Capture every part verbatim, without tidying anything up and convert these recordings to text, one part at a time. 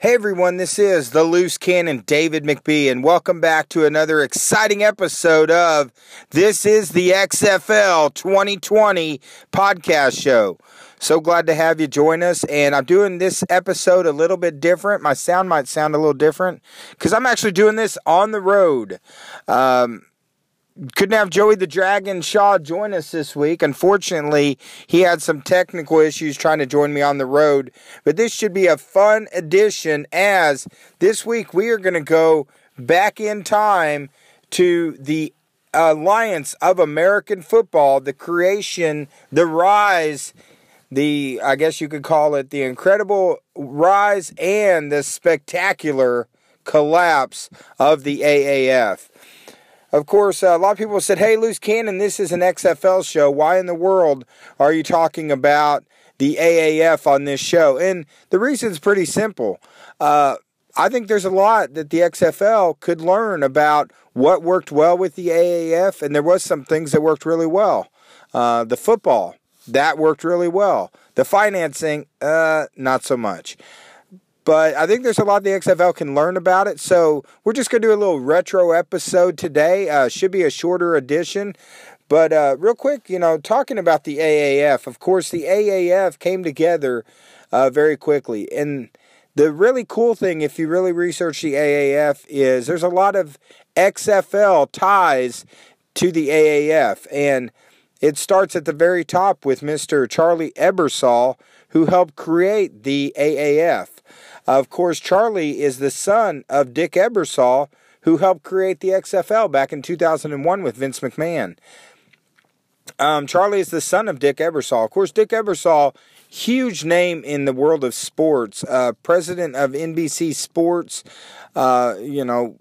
Hey everyone, this is the Loose Cannon, David McBee, and welcome back to another exciting episode of This is the X F L twenty twenty podcast show. So glad to have you join us, and I'm doing this episode a little bit different. My sound might sound a little different, because I'm actually doing this on the road. Um... Couldn't have Joey the Dragon Shaw join us this week. Unfortunately, he had some technical issues trying to join me on the road. But this should be a fun edition, as this week we are going to go back in time to the Alliance of American Football, the creation, the rise, the, I guess you could call it, the incredible rise and the spectacular collapse of the A A F. Of course, uh, a lot of people said, hey, Loose Cannon, this is an X F L show. Why in the world are you talking about the A A F on this show? And the reason's pretty simple. Uh, I think there's a lot that the X F L could learn about what worked well with the A A F, and there was some things that worked really well. Uh, the football, that worked really well. The financing, uh, not so much. But I think there's a lot the X F L can learn about it. So we're just going to do a little retro episode today. Uh, should be a shorter edition. But uh, real quick, you know, talking about the A A F. Of course, the A A F came together uh, very quickly. And the really cool thing, if you really research the A A F, is there's a lot of X F L ties to the A A F. And it starts at the very top with Mister Charlie Ebersol, who helped create the A A F. Of course, Charlie is the son of Dick Ebersol, who helped create the X F L back in two thousand one with Vince McMahon. Um, Charlie is the son of Dick Ebersol. Of course, Dick Ebersol, huge name in the world of sports, uh, president of N B C Sports, uh, you know,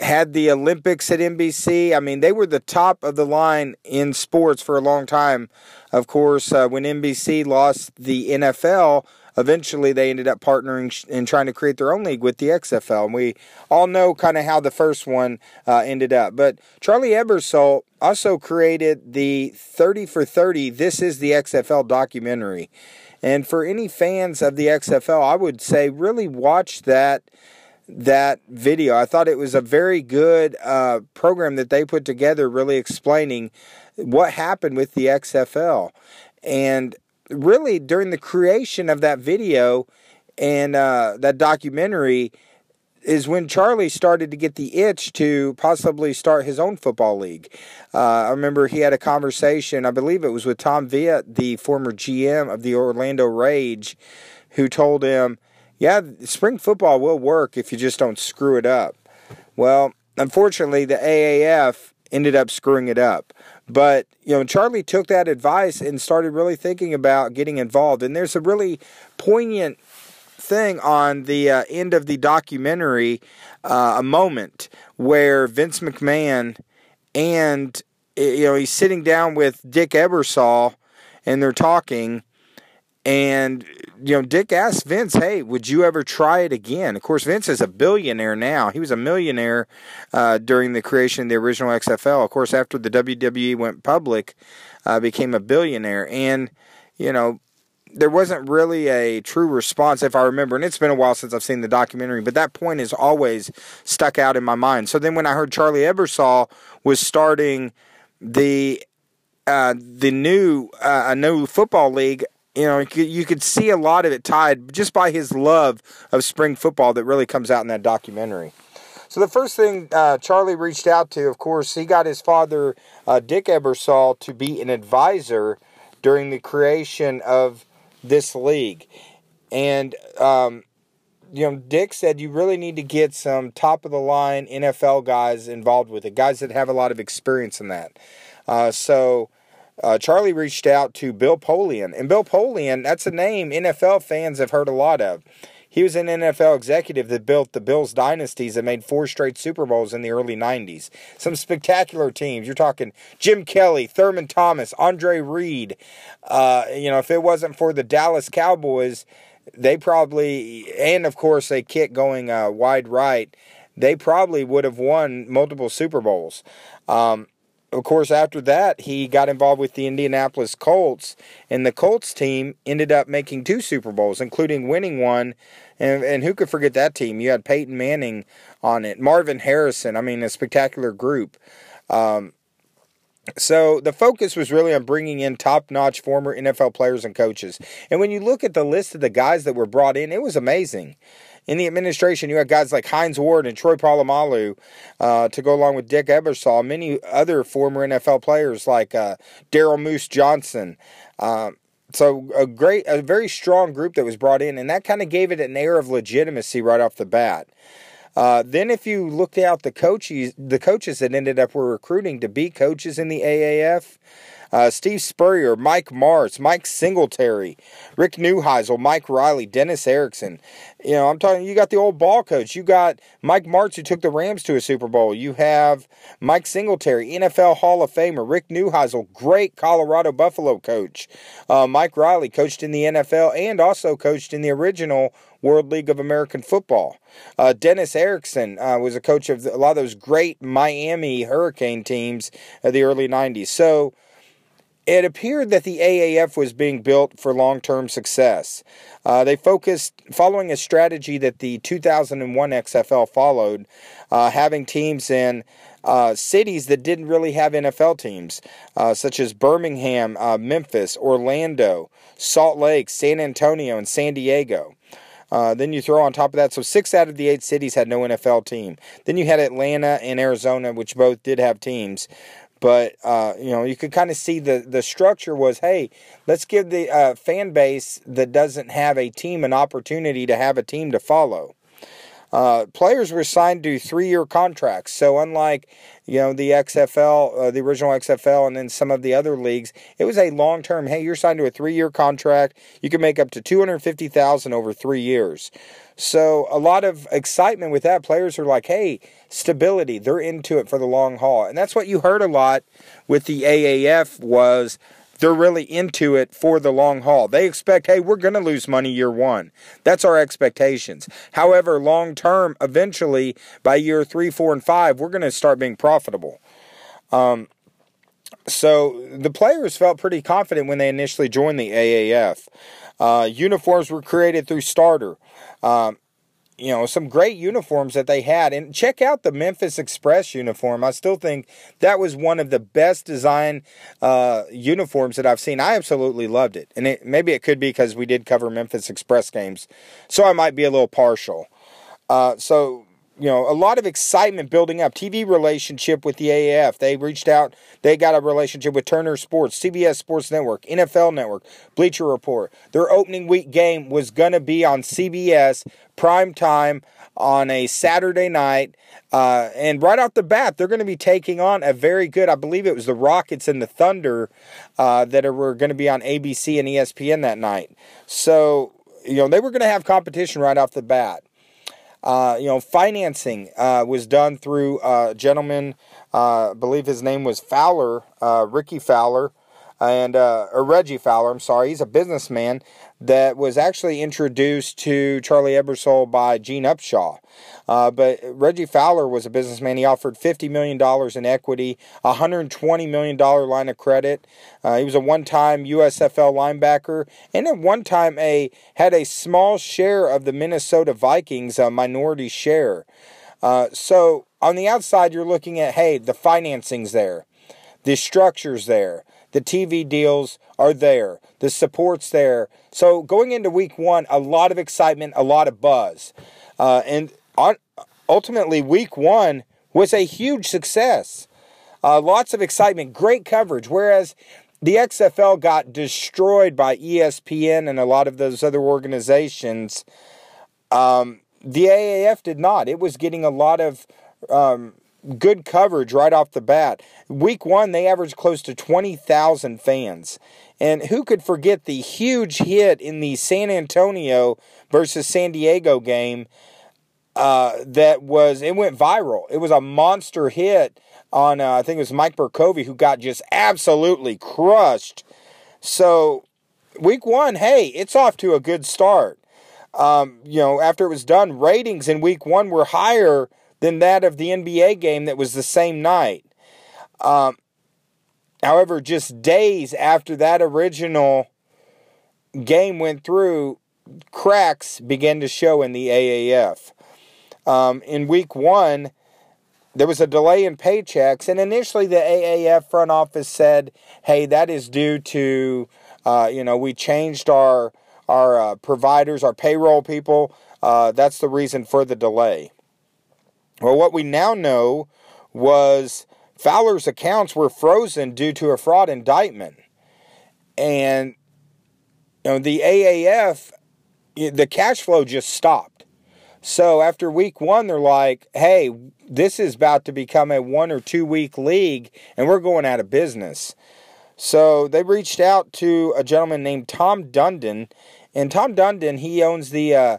had the Olympics at N B C. I mean, they were the top of the line in sports for a long time. Of course, uh, when N B C lost the N F L, eventually they ended up partnering and trying to create their own league with the X F L. And we all know kind of how the first one uh, ended up. But Charlie Ebersol also created the thirty for thirty, This is the X F L documentary. And for any fans of the X F L, I would say really watch that that video. I thought it was a very good uh, program that they put together, really explaining what happened with the X F L. And really, during the creation of that video and uh, that documentary is when Charlie started to get the itch to possibly start his own football league. Uh, I remember he had a conversation, I believe it was with Tom Viet, the former G M of the Orlando Rage, who told him, yeah, spring football will work if you just don't screw it up. Well, unfortunately, the A A F ended up screwing it up. But, you know, Charlie took that advice and started really thinking about getting involved. And there's a really poignant thing on the uh, end of the documentary, uh, a moment where Vince McMahon and, you know, he's sitting down with Dick Ebersol and they're talking. And, you know, Dick asked Vince, hey, would you ever try it again? Of course, Vince is a billionaire now. He was a millionaire uh, during the creation of the original X F L. Of course, after the W W E went public, uh, became a billionaire. And, you know, there wasn't really a true response, if I remember. And it's been a while since I've seen the documentary. But that point has always stuck out in my mind. So then when I heard Charlie Ebersol was starting the, uh, the new, uh, a new football league, you know, you could see a lot of it tied just by his love of spring football that really comes out in that documentary. So the first thing uh, Charlie reached out to, of course, he got his father, uh, Dick Ebersol, to be an advisor during the creation of this league. And, um, you know, Dick said you really need to get some top-of-the-line N F L guys involved with it, guys that have a lot of experience in that. Uh, so... Uh, Charlie reached out to Bill Polian. And Bill Polian, that's a name N F L fans have heard a lot of. He was an N F L executive that built the Bills dynasties and made four straight Super Bowls in the early nineties. Some spectacular teams. You're talking Jim Kelly, Thurman Thomas, Andre Reed. Uh, you know, if it wasn't for the Dallas Cowboys, they probably, and of course they kick going uh, wide right, they probably would have won multiple Super Bowls. Um of course, after that, he got involved with the Indianapolis Colts, and the Colts team ended up making two Super Bowls, including winning one. And, and who could forget that team? You had Peyton Manning on it, Marvin Harrison. I mean, a spectacular group. Um, so the focus was really on bringing in top-notch former N F L players and coaches. And when you look at the list of the guys that were brought in, it was amazing. In the administration, you had guys like Hines Ward and Troy Polamalu uh, to go along with Dick Ebersol, many other former N F L players like uh, Daryl Moose Johnson. Uh, so a great, a very strong group that was brought in, and that kind of gave it an air of legitimacy right off the bat. Uh, then if you looked out the coaches, the coaches that ended up were recruiting to be coaches in the A A F, Uh, Steve Spurrier, Mike Martz, Mike Singletary, Rick Neuheisel, Mike Riley, Dennis Erickson. You know, I'm talking, you got the old ball coach. You got Mike Martz, who took the Rams to a Super Bowl. You have Mike Singletary, N F L Hall of Famer. Rick Neuheisel, great Colorado Buffalo coach. Uh, Mike Riley coached in the N F L and also coached in the original World League of American Football. Uh, Dennis Erickson uh, was a coach of a lot of those great Miami Hurricane teams of the early nineties. So, it appeared that the A A F was being built for long-term success. Uh, they focused, following a strategy that the two thousand one X F L followed, uh, having teams in uh, cities that didn't really have N F L teams, uh, such as Birmingham, uh, Memphis, Orlando, Salt Lake, San Antonio, and San Diego. Uh, then you throw on top of that, so six out of the eight cities had no N F L team. Then you had Atlanta and Arizona, which both did have teams. But, uh, you know, you could kind of see the, the structure was, hey, let's give the uh, fan base that doesn't have a team an opportunity to have a team to follow. Uh, players were signed to three-year contracts. So unlike, you know, the X F L, uh, the original X F L and then some of the other leagues, it was a long-term, hey, you're signed to a three-year contract. You can make up to two hundred fifty thousand dollars over three years. So a lot of excitement with that. Players are like, hey, stability. They're into it for the long haul. And that's what you heard a lot with the A A F was they're really into it for the long haul. They expect, hey, we're going to lose money year one. That's our expectations. However, long term, eventually, by year three, four, and five, we're going to start being profitable. Um, so the players felt pretty confident when they initially joined the A A F. Uh, uniforms were created through Starter. Um, you know, some great uniforms that they had. And check out the Memphis Express uniform. I still think that was one of the best design uh, uniforms that I've seen. I absolutely loved it. And it, maybe it could be because we did cover Memphis Express games. So I might be a little partial. Uh, so, you know, a lot of excitement building up. T V relationship with the A A F. They reached out. They got a relationship with Turner Sports, C B S Sports Network, N F L Network, Bleacher Report. Their opening week game was going to be on C B S prime time on a Saturday night. Uh, and right off the bat, they're going to be taking on a very good, I believe it was the Rockets and the Thunder uh, that were going to be on A B C and E S P N that night. So, you know, they were going to have competition right off the bat. Uh, you know, financing uh, was done through uh, a gentleman, uh, I believe his name was Fowler, uh, Ricky Fowler, and uh, or Reggie Fowler, I'm sorry. He's a businessman that was actually introduced to Charlie Ebersol by Gene Upshaw. Uh, but Reggie Fowler was a businessman. He offered fifty million dollars in equity, a one hundred twenty million dollars line of credit. Uh, he was a one-time U S F L linebacker, and at one time a had a small share of the Minnesota Vikings, a minority share. Uh, so on the outside, you're looking at, hey, the financing's there, the structure's there, the T V deals are there, the support's there. So going into week one, a lot of excitement, a lot of buzz. Uh, and on, ultimately, week one was a huge success. Uh, lots of excitement, great coverage, whereas the X F L got destroyed by E S P N and a lot of those other organizations. Um, the A A F did not. It was getting a lot of Um, good coverage right off the bat. Week one, they averaged close to twenty thousand fans. And who could forget the huge hit in the San Antonio versus San Diego game uh, that was, it went viral. It was a monster hit on, uh, I think it was Mike Bercovey, who got just absolutely crushed. So, week one, hey, it's off to a good start. Um, you know, after it was done, ratings in week one were higher than that of the N B A game that was the same night. Um, However, just days after that original game went through, cracks began to show in the A A F. Um, in week one, there was a delay in paychecks, and initially the A A F front office said, hey, that is due to, uh, you know, we changed our, our uh, providers, our payroll people. Uh, that's the reason for the delay. Well, what we now know was Fowler's accounts were frozen due to a fraud indictment. And you know, the A A F, the cash flow just stopped. So after week one, they're like, hey, this is about to become a one or two week league, and we're going out of business. So they reached out to a gentleman named Tom Dundon. And Tom Dundon, he owns the, uh,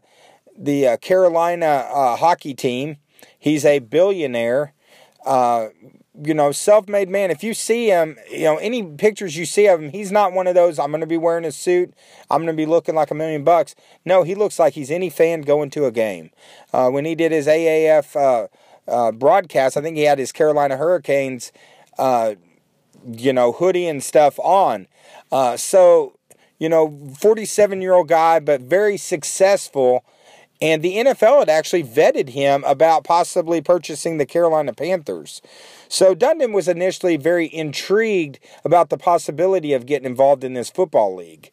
the uh, Carolina uh, hockey team. He's a billionaire, uh, you know, self-made man. If you see him, you know, any pictures you see of him, he's not one of those, I'm going to be wearing a suit, I'm going to be looking like a million bucks. No, he looks like he's any fan going to a game. Uh, when he did his A A F uh, uh, broadcast, I think he had his Carolina Hurricanes, uh, you know, hoodie and stuff on. Uh, so, you know, forty-seven-year-old guy, but very successful. And the N F L had actually vetted him about possibly purchasing the Carolina Panthers. So Dundon was initially very intrigued about the possibility of getting involved in this football league.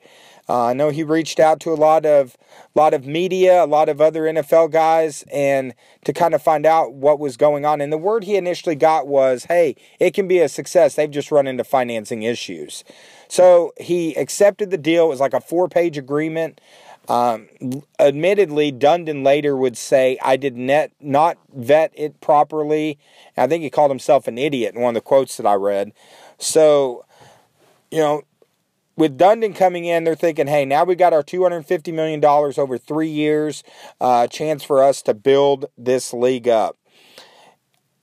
Uh, I know he reached out to a lot of lot of media, a lot of other N F L guys, and to kind of find out what was going on. And the word he initially got was, hey, it can be a success. They've just run into financing issues. So he accepted the deal. It was like a four-page agreement. Um, admittedly, Dundon later would say, I did net, not vet it properly. I think he called himself an idiot in one of the quotes that I read. So, you know, with Dundon coming in, they're thinking, hey, now we got our two hundred fifty million dollars over three years, uh, chance for us to build this league up.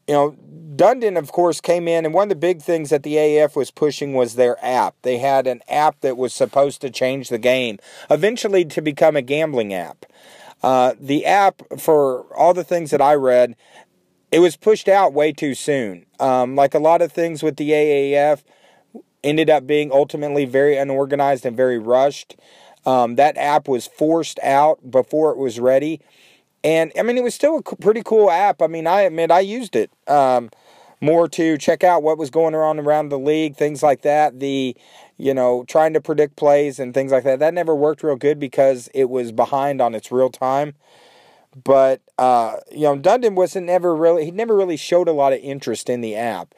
You know, Dundon, of course, came in, and one of the big things that the A A F was pushing was their app. They had an app that was supposed to change the game, eventually to become a gambling app. Uh, the app, for all the things that I read, it was pushed out way too soon. Um, like a lot of things with the A A F, ended up being ultimately very unorganized and very rushed. Um, that app was forced out before it was ready. And, I mean, it was still a pretty cool app. I mean, I admit I used it um, more to check out what was going on around the league, things like that. The, you know, trying to predict plays and things like that. That never worked real good because it was behind on its real time. But, uh, you know, Dundon wasn't never really, he never really showed a lot of interest in the app.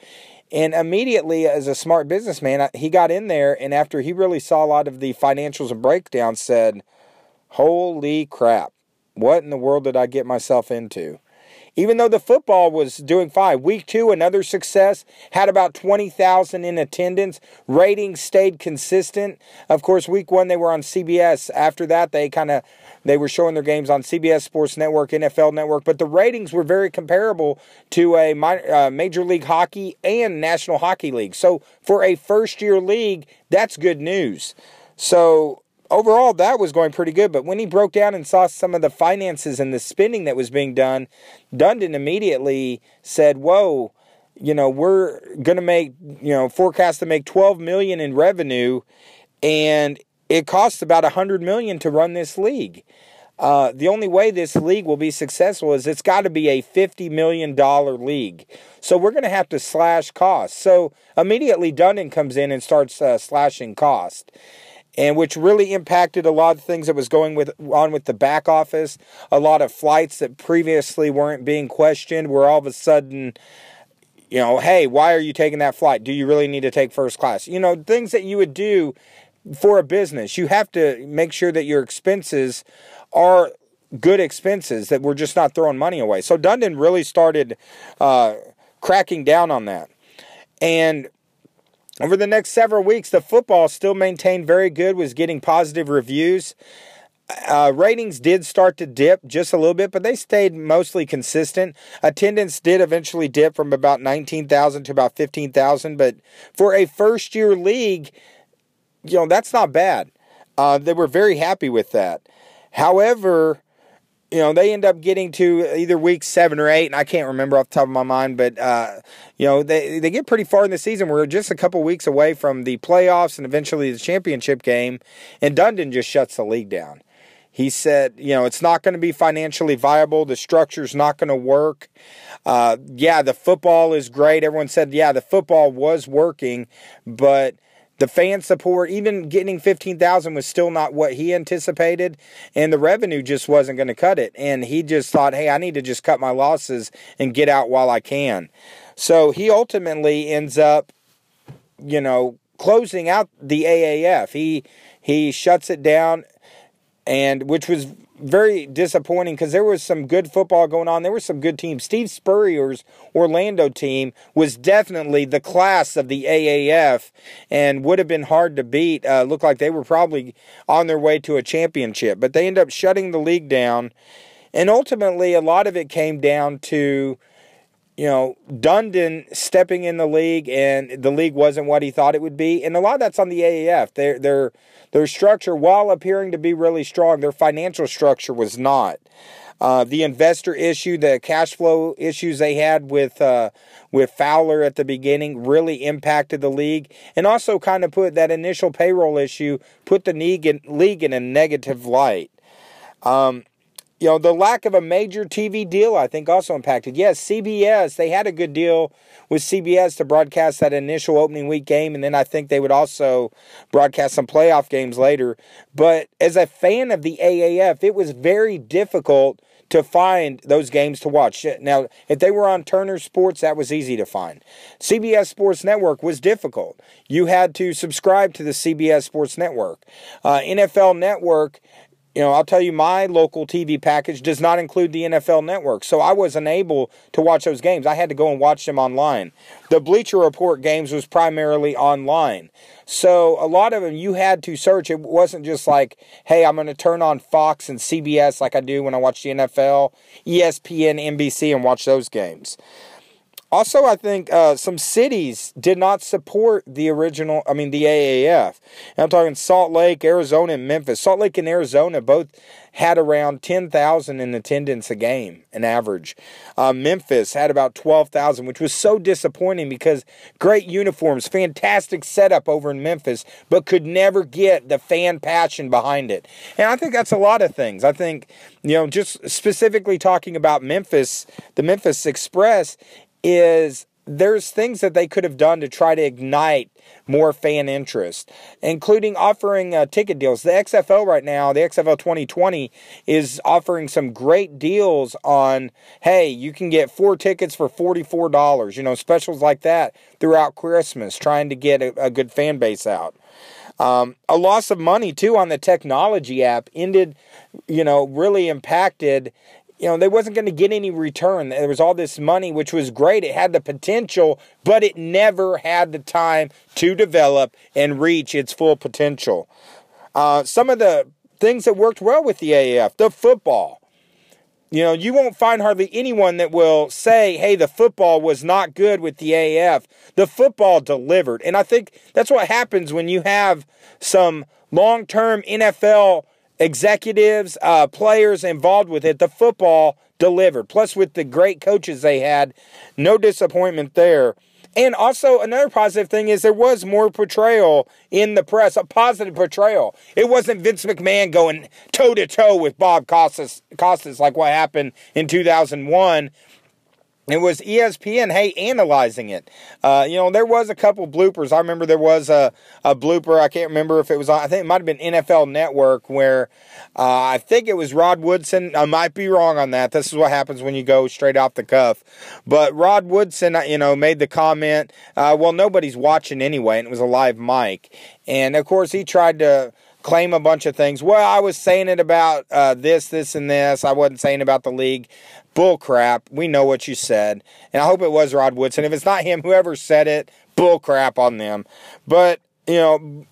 And immediately, as a smart businessman, he got in there, and after he really saw a lot of the financials and breakdowns, said, holy crap. What in the world did I get myself into? Even though the football was doing fine. Week two, another success. Had about twenty thousand in attendance. Ratings stayed consistent. Of course, week one, they were on C B S. After that, they kind of, they were showing their games on C B S Sports Network, N F L Network. But the ratings were very comparable to a uh, Major League Hockey and National Hockey League. So, for a first-year league, that's good news. So, overall, that was going pretty good, but when he broke down and saw some of the finances and the spending that was being done, Dundon immediately said, whoa, you know, we're going to make, you know, forecast to make twelve million dollars in revenue, and it costs about one hundred million dollars to run this league. Uh, the only way this league will be successful is it's got to be a fifty million dollars league. So we're going to have to slash costs. So immediately Dundon comes in and starts uh, slashing costs. And which really impacted a lot of things that was going with, on with the back office. A lot of flights that previously weren't being questioned were all of a sudden, you know, hey, why are you taking that flight? Do you really need to take first class? You know, things that you would do for a business. You have to make sure that your expenses are good expenses, that we're just not throwing money away. So Dundon really started uh, cracking down on that. And over the next several weeks, the football still maintained very good, was getting positive reviews. Uh, ratings did start to dip just a little bit, but they stayed mostly consistent. Attendance did eventually dip from about nineteen thousand to about fifteen thousand, but for a first-year league, you know, that's not bad. Uh, they were very happy with that. However, you know, they end up getting to either week seven or eight, and I can't remember off the top of my mind, but, uh, you know, they, they get pretty far in the season. We're just a couple weeks away from the playoffs and eventually the championship game, and Dundon just shuts the league down. He said, you know, it's not going to be financially viable. The structure's not going to work. Uh, yeah, the football is great. Everyone said, yeah, the football was working, but the fan support, even getting fifteen thousand was still not what he anticipated, and the revenue just wasn't going to cut it. And he just thought, hey, I need to just cut my losses and get out while I can. So he ultimately ends up, you know, closing out the A A F. He he shuts it down, and which was very disappointing because there was some good football going on. There were some good teams. Steve Spurrier's Orlando team was definitely the class of the A A F and would have been hard to beat. Uh, looked like they were probably on their way to a championship. But they ended up shutting the league down. And ultimately, a lot of it came down to, you know, Dundon stepping in the league, and the league wasn't what he thought it would be. And a lot of that's on the A A F. Their, their, their structure, while appearing to be really strong, their financial structure was not. Uh, the investor issue, the cash flow issues they had with uh, with Fowler at the beginning really impacted the league, and also kind of put that initial payroll issue, put the league in, league in a negative light. Um You know, the lack of a major T V deal, I think, also impacted. Yes, C B S, they had a good deal with C B S to broadcast that initial opening week game, and then I think they would also broadcast some playoff games later. But as a fan of the A A F, it was very difficult to find those games to watch. Now, if they were on Turner Sports, that was easy to find. C B S Sports Network was difficult. You had to subscribe to the C B S Sports Network. Uh, N F L Network, you know, I'll tell you, my local T V package does not include the N F L Network, so I wasn't able to watch those games. I had to go and watch them online. The Bleacher Report games was primarily online. So a lot of them you had to search. It wasn't just like, hey, I'm going to turn on Fox and C B S like I do when I watch the N F L, E S P N, N B C, and watch those games. Also, I think uh, some cities did not support the original, I mean, the A A F. And I'm talking Salt Lake, Arizona, and Memphis. Salt Lake and Arizona both had around ten thousand in attendance a game, an average. Uh, Memphis had about twelve thousand, which was so disappointing because great uniforms, fantastic setup over in Memphis, but could never get the fan passion behind it. And I think that's a lot of things. I think, you know, just specifically talking about Memphis, the Memphis Express, is there's things that they could have done to try to ignite more fan interest, including offering uh, ticket deals. The X F L right now, the X F L twenty twenty, is offering some great deals on, hey, you can get four tickets for forty-four dollars, you know, specials like that throughout Christmas, trying to get a, a good fan base out. Um, a loss of money, too, on the technology app ended, you know, really impacted. You know, they wasn't going to get any return. There was all this money, which was great. It had the potential, but it never had the time to develop and reach its full potential. Uh, some of the things that worked well with the A A F, the football. You know, you won't find hardly anyone that will say, hey, the football was not good with the A A F. The football delivered. And I think that's what happens when you have some long-term N F L executives, uh, players involved with it. The football delivered. Plus with the great coaches they had, no disappointment there. And also another positive thing is there was more portrayal in the press, a positive portrayal. It wasn't Vince McMahon going toe-to-toe with Bob Costas, Costas like what happened in two thousand one. It was E S P N, hey, analyzing it. Uh, you know, there was a couple bloopers. I remember there was a, a blooper. I can't remember if it was on, I think it might have been N F L Network, where uh, I think it was Rod Woodson. I might be wrong on that. This is what happens when you go straight off the cuff. But Rod Woodson, you know, made the comment, uh, well, nobody's watching anyway, and it was a live mic. And, of course, he tried to claim a bunch of things. Well, I was saying it about uh, this, this, and this. I wasn't saying about the league. Bull crap. We know what you said. And I hope it was Rod Woodson. If it's not him, whoever said it, bull crap on them. But, you know,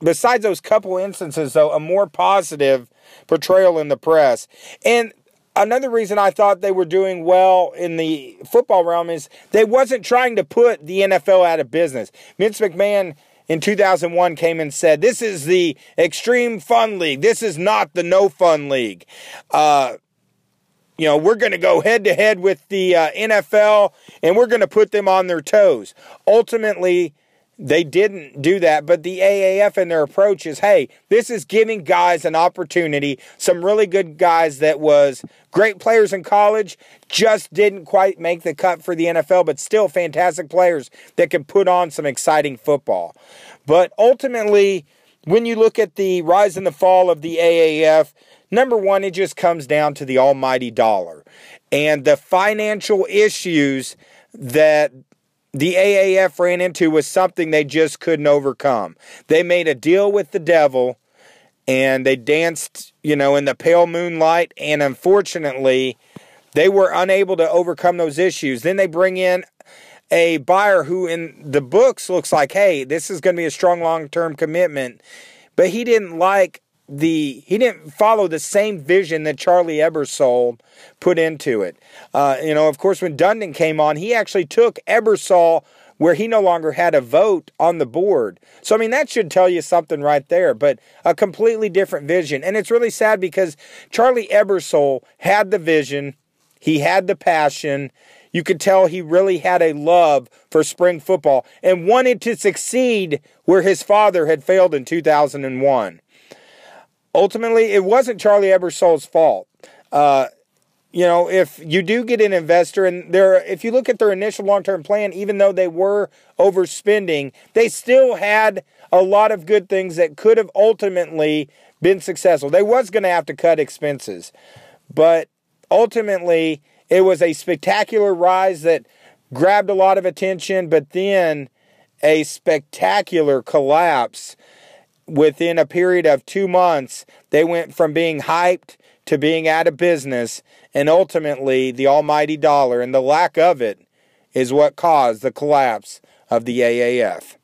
besides those couple instances, though, a more positive portrayal in the press. And another reason I thought they were doing well in the football realm is they wasn't trying to put the N F L out of business. Vince McMahon in two thousand one came and said, this is the extreme fun league. This is not the no fun league. Uh, You know, we're going to go head-to-head with the uh, N F L, and we're going to put them on their toes. Ultimately, they didn't do that, but the A A F and their approach is, hey, this is giving guys an opportunity, some really good guys that was great players in college, just didn't quite make the cut for the N F L, but still fantastic players that can put on some exciting football. But ultimately, when you look at the rise and the fall of the A A F, number one, it just comes down to the almighty dollar and the financial issues that the A A F ran into was something they just couldn't overcome. They made a deal with the devil, and they danced, you know, in the pale moonlight, and unfortunately, they were unable to overcome those issues. Then they bring in a buyer who in the books looks like, hey, this is going to be a strong long-term commitment, but he didn't like the, he didn't follow the same vision that Charlie Ebersol put into it. Uh, you know, of course, when Dundon came on, he actually took Ebersol where he no longer had a vote on the board. So, I mean, that should tell you something right there, but a completely different vision. And it's really sad because Charlie Ebersol had the vision, he had the passion. You could tell he really had a love for spring football and wanted to succeed where his father had failed in two thousand one. Ultimately, it wasn't Charlie Ebersol's fault. Uh, you know, if you do get an investor, and they're, if you look at their initial long-term plan, even though they were overspending, they still had a lot of good things that could have ultimately been successful. They was going to have to cut expenses. But ultimately, it was a spectacular rise that grabbed a lot of attention, but then a spectacular collapse. Within a period of two months, they went from being hyped to being out of business, and ultimately the almighty dollar and the lack of it is what caused the collapse of the A A F.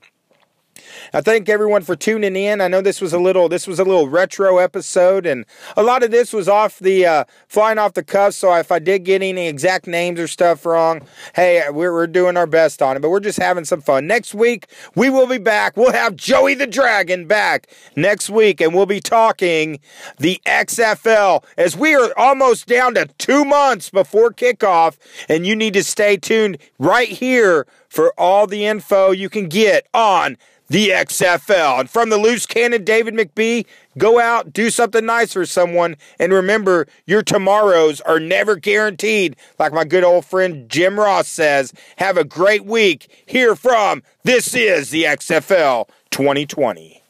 I thank everyone for tuning in. I know this was a little this was a little retro episode, and a lot of this was off the uh, flying off the cuff. So if I did get any exact names or stuff wrong, hey, we're, we're doing our best on it, but we're just having some fun. Next week we will be back. We'll have Joey the Dragon back next week, and we'll be talking the X F L as we are almost down to two months before kickoff, and you need to stay tuned right here for all the info you can get on the X F L. And from the Loose Cannon, David McBee, go out, do something nice for someone, and remember, your tomorrows are never guaranteed. Like my good old friend Jim Ross says, have a great week. Here from, this is the X F L twenty twenty.